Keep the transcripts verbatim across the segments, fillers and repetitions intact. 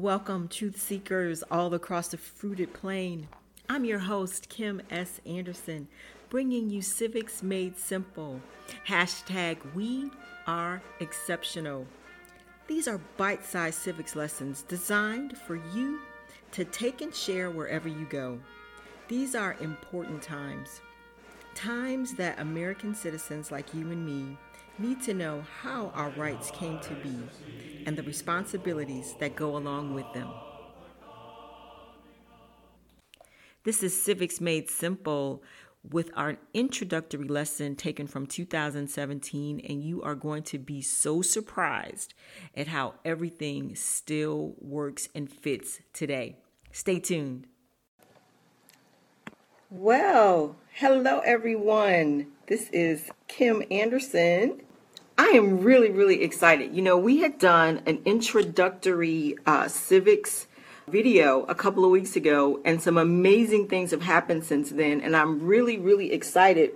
Welcome, Truth Seekers all across the fruited plain. I'm your host, Kim S. Anderson, bringing you Civics Made Simple. Hashtag We Are Exceptional. These are bite-sized civics lessons designed for you to take and share wherever you go. These are important times. Times that American citizens like you and me need to know how our rights came to be and the responsibilities that go along with them. This is Civics Made Simple with our introductory lesson taken from two thousand seventeen, and you are going to be so surprised at how everything still works and fits today. Stay tuned. Well, hello everyone. This is Kim Anderson. I am really, really excited. You know, we had done an introductory uh, civics video a couple of weeks ago, and some amazing things have happened since then. And I'm really, really excited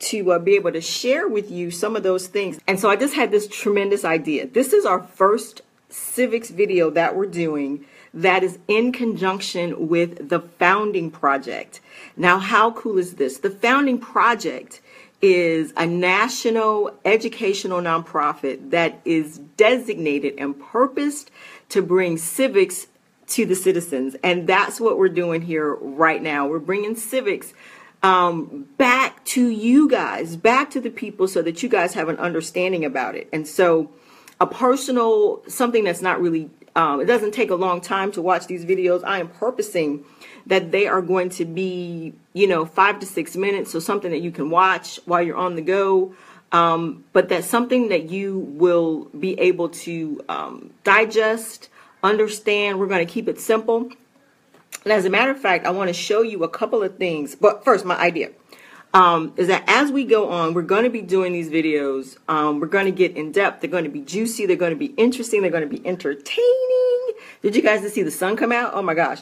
to uh, be able to share with you some of those things. And so I just had this tremendous idea. This is our first civics video that we're doing that is in conjunction with the Founding Project. Now, how cool is this? The Founding Project is a national educational nonprofit that is designated and purposed to bring civics to the citizens. And that's what we're doing here right now. We're bringing civics um, back to you guys, back to the people, so that you guys have an understanding about it. And so a personal, something that's not really Um, it doesn't take a long time to watch these videos. I am purposing that they are going to be, you know, five to six minutes. So something that you can watch while you're on the go. Um, but that's something that you will be able to um, digest, understand. We're going to keep it simple. And as a matter of fact, I want to show you a couple of things. But first, my idea um, is that as we go on, we're going to be doing these videos. Um, we're going to get in depth. They're going to be juicy. They're going to be interesting. They're going to be entertaining. Did you guys just see the sun come out? Oh my gosh.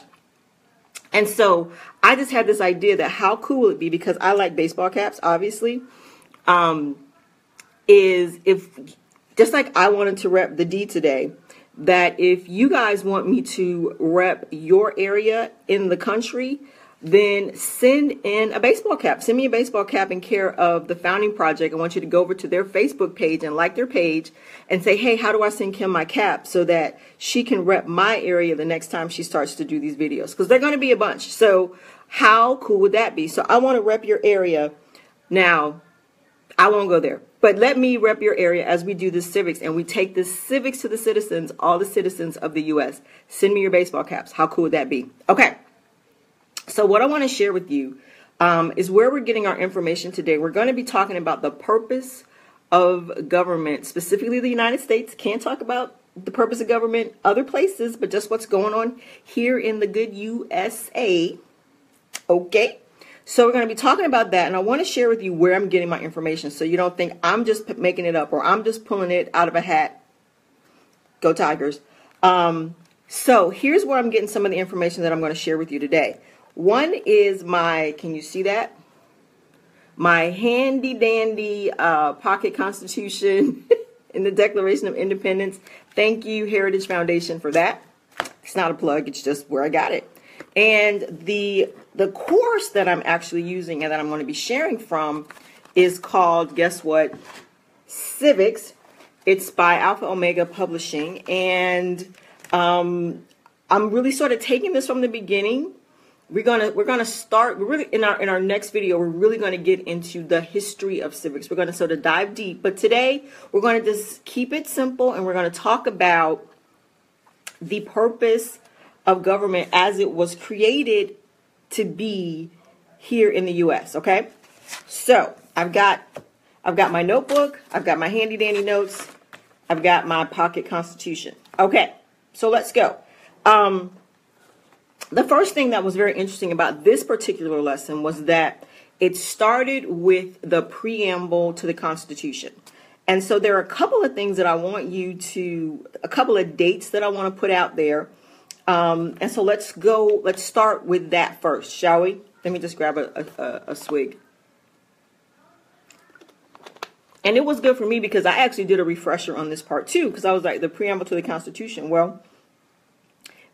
And so I just had this idea that how cool would it be, because I like baseball caps, obviously, um, is if, just like I wanted to rep the D today, that if you guys want me to rep your area in the country, then send in a baseball cap. Send me a baseball cap in care of the Founding Project. I want you to go over to their Facebook page and like their page and say, hey, how do I send Kim my cap so that she can rep my area the next time she starts to do these videos? Because they're going to be a bunch. So how cool would that be? So I want to rep your area. Now, I won't go there. But let me rep your area as we do this civics, and we take this civics to the citizens, all the citizens of the U S Send me your baseball caps. How cool would that be? Okay. So what I want to share with you um, is where we're getting our information today. We're going to be talking about the purpose of government, specifically the United States. Can't talk about the purpose of government other places, but just what's going on here in the good U S A. Okay, so we're going to be talking about that, and I want to share with you where I'm getting my information so you don't think I'm just making it up or I'm just pulling it out of a hat. Go Tigers. Um, so here's where I'm getting some of the information that I'm going to share with you today. One is my, can you see that? My handy dandy uh, pocket constitution in the Declaration of Independence. Thank you, Heritage Foundation, for that. It's not a plug, it's just where I got it. And the the course that I'm actually using and that I'm going to be sharing from is called, guess what? Civics. It's by Alpha Omega Publishing. And um, I'm really sort of taking this from the beginning. We're gonna we're gonna start we're really in our in our next video, we're really gonna get into the history of civics. We're gonna sort of dive deep, but today we're gonna just keep it simple, and we're gonna talk about the purpose of government as it was created to be here in the U S. Okay? So I've got I've got my notebook, I've got my handy dandy notes, I've got my pocket constitution. Okay, so let's go. Um The first thing that was very interesting about this particular lesson was that it started with the preamble to the Constitution. And so there are a couple of things that I want you to, a couple of dates that I want to put out there. Um, and so let's go, let's start with that first, shall we? Let me just grab a, a, a swig. And it was good for me because I actually did a refresher on this part too, because I was like, the preamble to the Constitution. Well,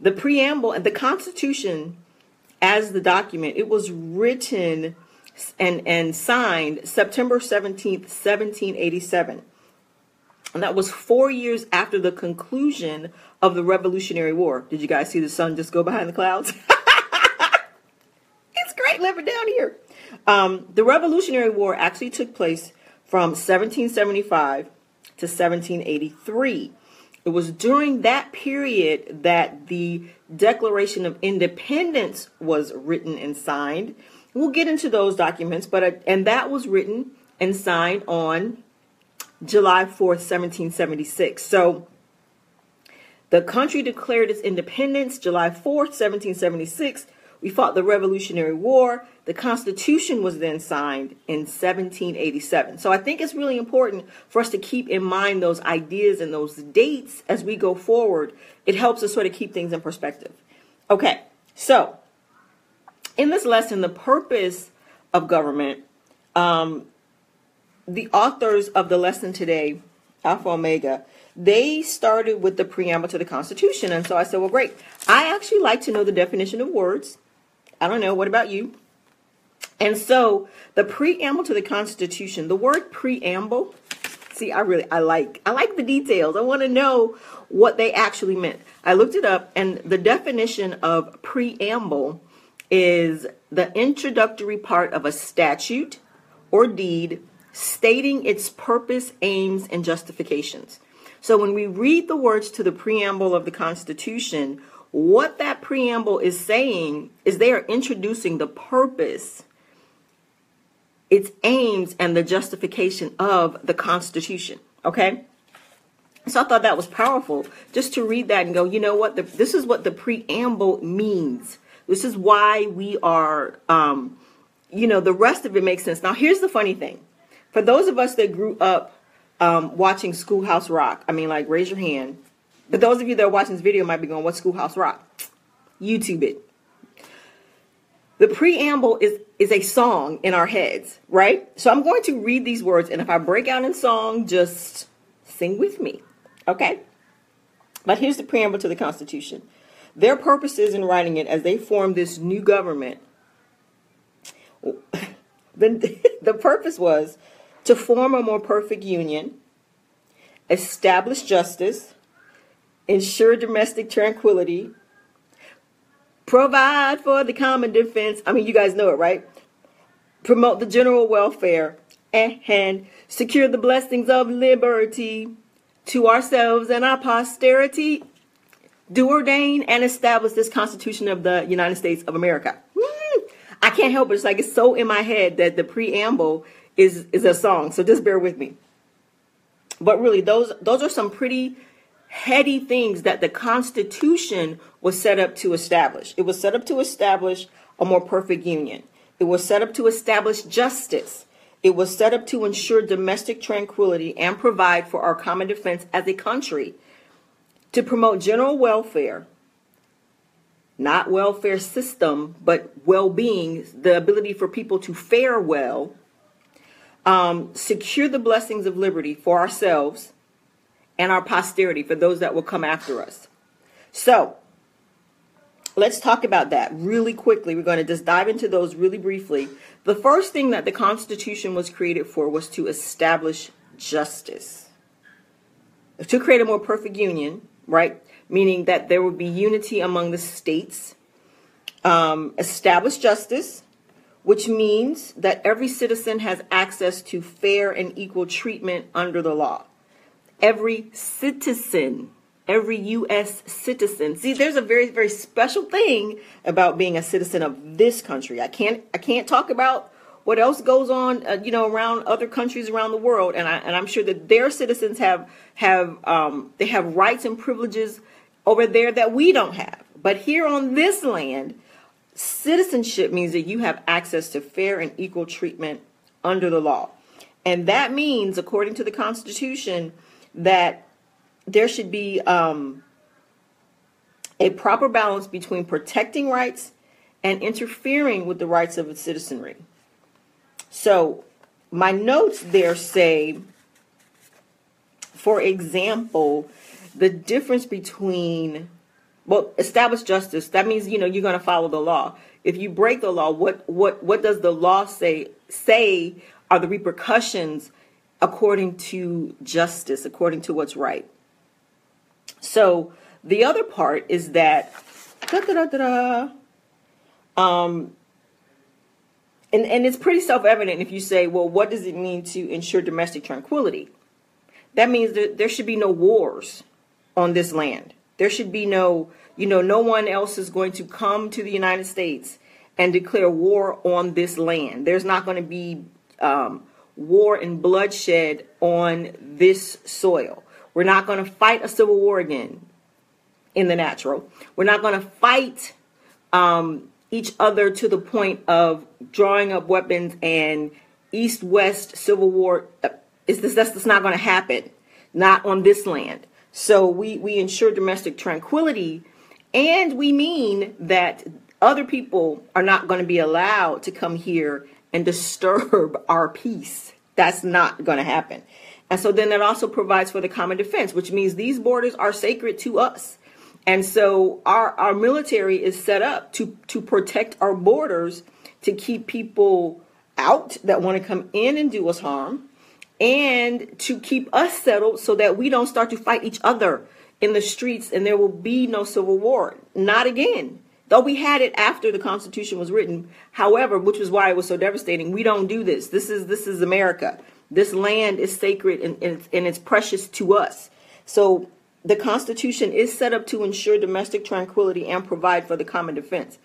The preamble and the Constitution as the document, it was written and, and signed September seventeenth, seventeen eighty-seven. And that was four years after the conclusion of the Revolutionary War. Did you guys see the sun just go behind the clouds? It's great living down here. Um, the Revolutionary War actually took place from seventeen seventy-five to seventeen eighty-three. It was during that period that the Declaration of Independence was written and signed. We'll get into those documents, but I, and that was written and signed on July fourth, seventeen seventy-six. So the country declared its independence July fourth, seventeen seventy-six. We fought the Revolutionary War. The Constitution was then signed in seventeen eighty-seven. So I think it's really important for us to keep in mind those ideas and those dates as we go forward. It helps us sort of keep things in perspective. Okay, so in this lesson, the purpose of government, um, the authors of the lesson today, Alpha Omega, they started with the preamble to the Constitution. And so I said, well, great. I actually like to know the definition of words. I don't know. What about you? And so the preamble to the Constitution, the word preamble, see, I really, I like, I like the details. I want to know what they actually meant. I looked it up, and the definition of preamble is the introductory part of a statute or deed stating its purpose, aims, and justifications. So when we read the words to the preamble of the Constitution, what that preamble is saying is they are introducing the purpose, its aims, and the justification of the Constitution, okay? So I thought that was powerful just to read that and go, you know what, the, this is what the preamble means. This is why we are, um, you know, the rest of it makes sense. Now, here's the funny thing. For those of us that grew up um, watching Schoolhouse Rock, I mean, like, raise your hand. But those of you that are watching this video might be going, what's Schoolhouse Rock? YouTube it. The preamble is, is a song in our heads, right? So I'm going to read these words, and if I break out in song, just sing with me, okay? But here's the preamble to the Constitution. Their purposes in writing it as they formed this new government, the, the purpose was to form a more perfect union, establish justice, ensure domestic tranquility, provide for the common defense. I mean, you guys know it, right? Promote the general welfare and secure the blessings of liberty to ourselves and our posterity. Do ordain and establish this Constitution of the United States of America. Woo! I can't help it. It's like it's so in my head that the preamble is, is a song. So just bear with me. But really, those those are some pretty heady things that the Constitution was set up to establish. It was set up to establish a more perfect union. It was set up to establish justice. It was set up to ensure domestic tranquility and provide for our common defense as a country, to promote general welfare, not welfare system, but well-being, the ability for people to fare well, um, secure the blessings of liberty for ourselves and our posterity, for those that will come after us. So let's talk about that really quickly. We're going to just dive into those really briefly. The first thing that the Constitution was created for was to establish justice, to create a more perfect union, right? Meaning that there would be unity among the states. Um, establish justice, which means that every citizen has access to fair and equal treatment under the law. Every citizen, every U S citizen. See, there's a very, very special thing about being a citizen of this country. I can't, I can't talk about what else goes on, uh, you know, around other countries around the world. And, I, and I'm sure that their citizens have, have um, they have rights and privileges over there that we don't have. But here on this land, citizenship means that you have access to fair and equal treatment under the law. And that means, according to the Constitution, that there should be um, a proper balance between protecting rights and interfering with the rights of its citizenry. So my notes there say, for example, the difference between Well, establish justice. That means, you know, you're going to follow the law. If you break the law, what what what does the law say say are the repercussions according to justice, according to what's right? So the other part is that da, da, da, da, da, um and and it's pretty self-evident if you say, well, what does it mean to ensure domestic tranquility? That means that there should be no wars on this land. There should be no, you know, no one else is going to come to the United States and declare war on this land. There's not going to be um, war and bloodshed on this soil. We're not going to fight a civil war again in the natural. We're not going to fight um, each other to the point of drawing up weapons and East-West civil war. It's just, that's just not going to happen, not on this land. So we, we ensure domestic tranquility, and we mean that other people are not going to be allowed to come here and disturb our peace. That's not going to happen. And so then that also provides for the common defense, which means these borders are sacred to us. And so our, our military is set up to, to protect our borders, to keep people out that want to come in and do us harm, and to keep us settled so that we don't start to fight each other in the streets, and there will be no civil war. Not again. Though we had it after the Constitution was written, however, which was why it was so devastating, we don't do this. This is this is America. This land is sacred, and, and, it's, and it's precious to us. So the Constitution is set up to ensure domestic tranquility and provide for the common defense.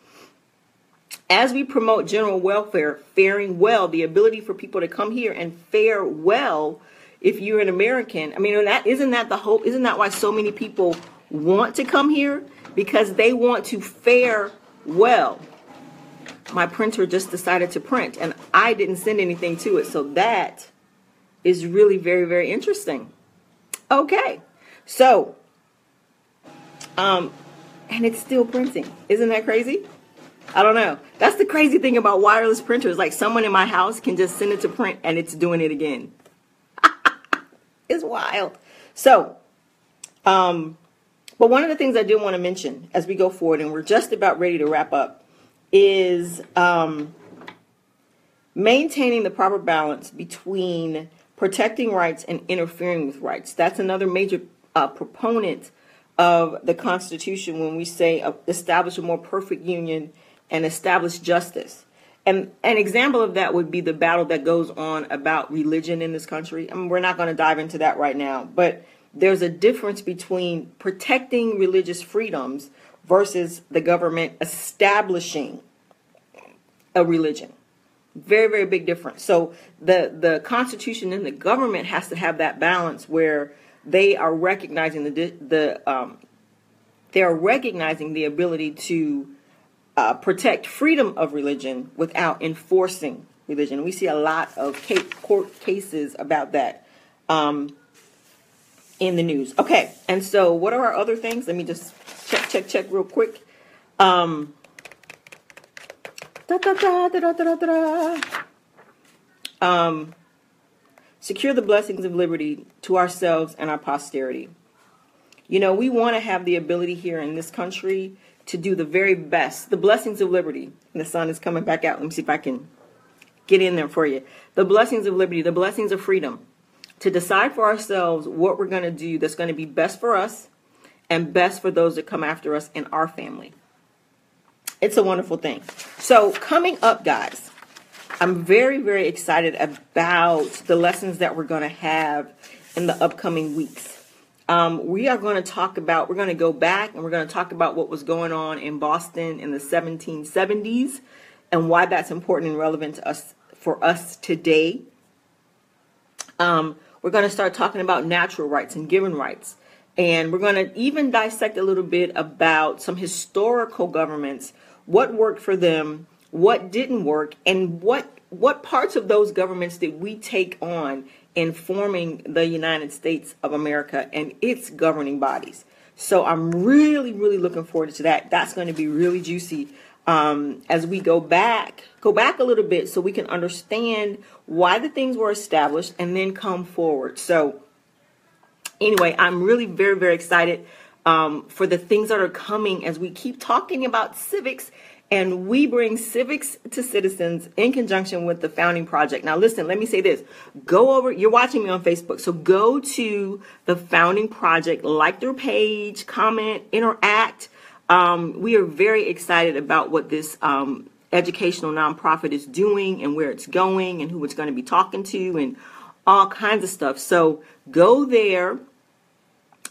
As we promote general welfare, faring well, the ability for people to come here and fare well if you're an American. I mean, that, isn't that the hope? Isn't that why so many people want to come here? Because they want to fare well. My printer just decided to print, and I didn't send anything to it. So that is really very, very interesting. Okay. So, um, and it's still printing. Isn't that crazy? I don't know. That's the crazy thing about wireless printers. Like, someone in my house can just send it to print and it's doing it again. It's wild. So, um, but one of the things I do want to mention as we go forward, and we're just about ready to wrap up, is um, maintaining the proper balance between protecting rights and interfering with rights. That's another major uh, proponent of the Constitution when we say uh, establish a more perfect union and establish justice. And an example of that would be the battle that goes on about religion in this country. I mean, we're not going to dive into that right now, but there's a difference between protecting religious freedoms versus the government establishing a religion. Very, very big difference. So the, the Constitution and the government has to have that balance where they are recognizing the, the um, they are recognizing the ability to Uh, protect freedom of religion without enforcing religion. We see a lot of case, court cases about that um, in the news. Okay, and so what are our other things? Let me just check, check, check real quick. Um, da, da, da, da, da, da, da, da. Um, secure the blessings of liberty to ourselves and our posterity. You know, we want to have the ability here in this country to do the very best, the blessings of liberty. And the sun is coming back out. Let me see if I can get in there for you. The blessings of liberty, the blessings of freedom, to decide for ourselves what we're going to do that's going to be best for us and best for those that come after us in our family. It's a wonderful thing. So coming up, guys, I'm very, very excited about the lessons that we're going to have in the upcoming weeks. Um, we are going to talk about, we're going to go back and we're going to talk about what was going on in Boston in the seventeen seventies and why that's important and relevant to us, for us today. Um, we're going to start talking about natural rights and given rights. And we're going to even dissect a little bit about some historical governments, what worked for them, what didn't work, and what what parts of those governments did we take on in forming the United States of America and its governing bodies. So I'm really, really looking forward to that. That's going to be really juicy um, as we go back, go back a little bit so we can understand why the things were established and then come forward. So anyway, I'm really very, very excited um, for the things that are coming as we keep talking about civics. And we bring civics to citizens in conjunction with the Founding Project. Now, listen, let me say this. Go over, you're watching me on Facebook, so go to the Founding Project, like their page, comment, interact. Um, we are very excited about what this um, educational nonprofit is doing and where it's going and who it's going to be talking to and all kinds of stuff. So go there,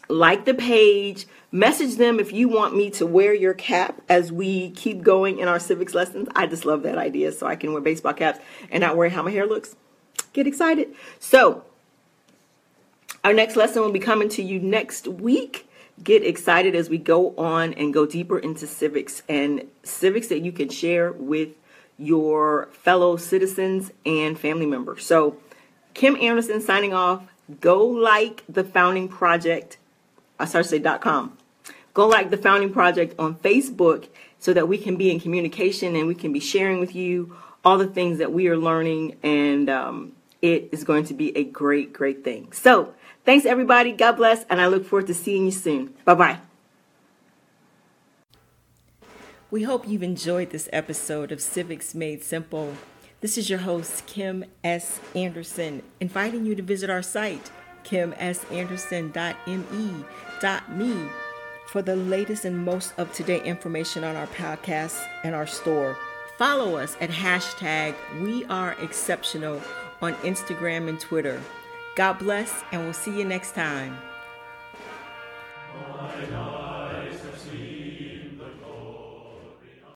like the page. Message them if you want me to wear your cap as we keep going in our civics lessons. I just love that idea, so I can wear baseball caps and not worry how my hair looks. Get excited. So our next lesson will be coming to you next week. Get excited as we go on and go deeper into civics, and civics that you can share with your fellow citizens and family members. So Kim Anderson signing off. Go like the Founding Project. I started to say dot com. Go like the Founding Project on Facebook so that we can be in communication and we can be sharing with you all the things that we are learning, and um, it is going to be a great, great thing. So thanks, everybody. God bless, and I look forward to seeing you soon. Bye-bye. We hope you've enjoyed this episode of Civics Made Simple. This is your host, Kim S. Anderson, inviting you to visit our site, kim s anderson dot m e dot me, for the latest and most up-to-date information on our podcasts and our store. Follow us at hashtag We Are Exceptional on Instagram and Twitter. God bless, and we'll see you next time.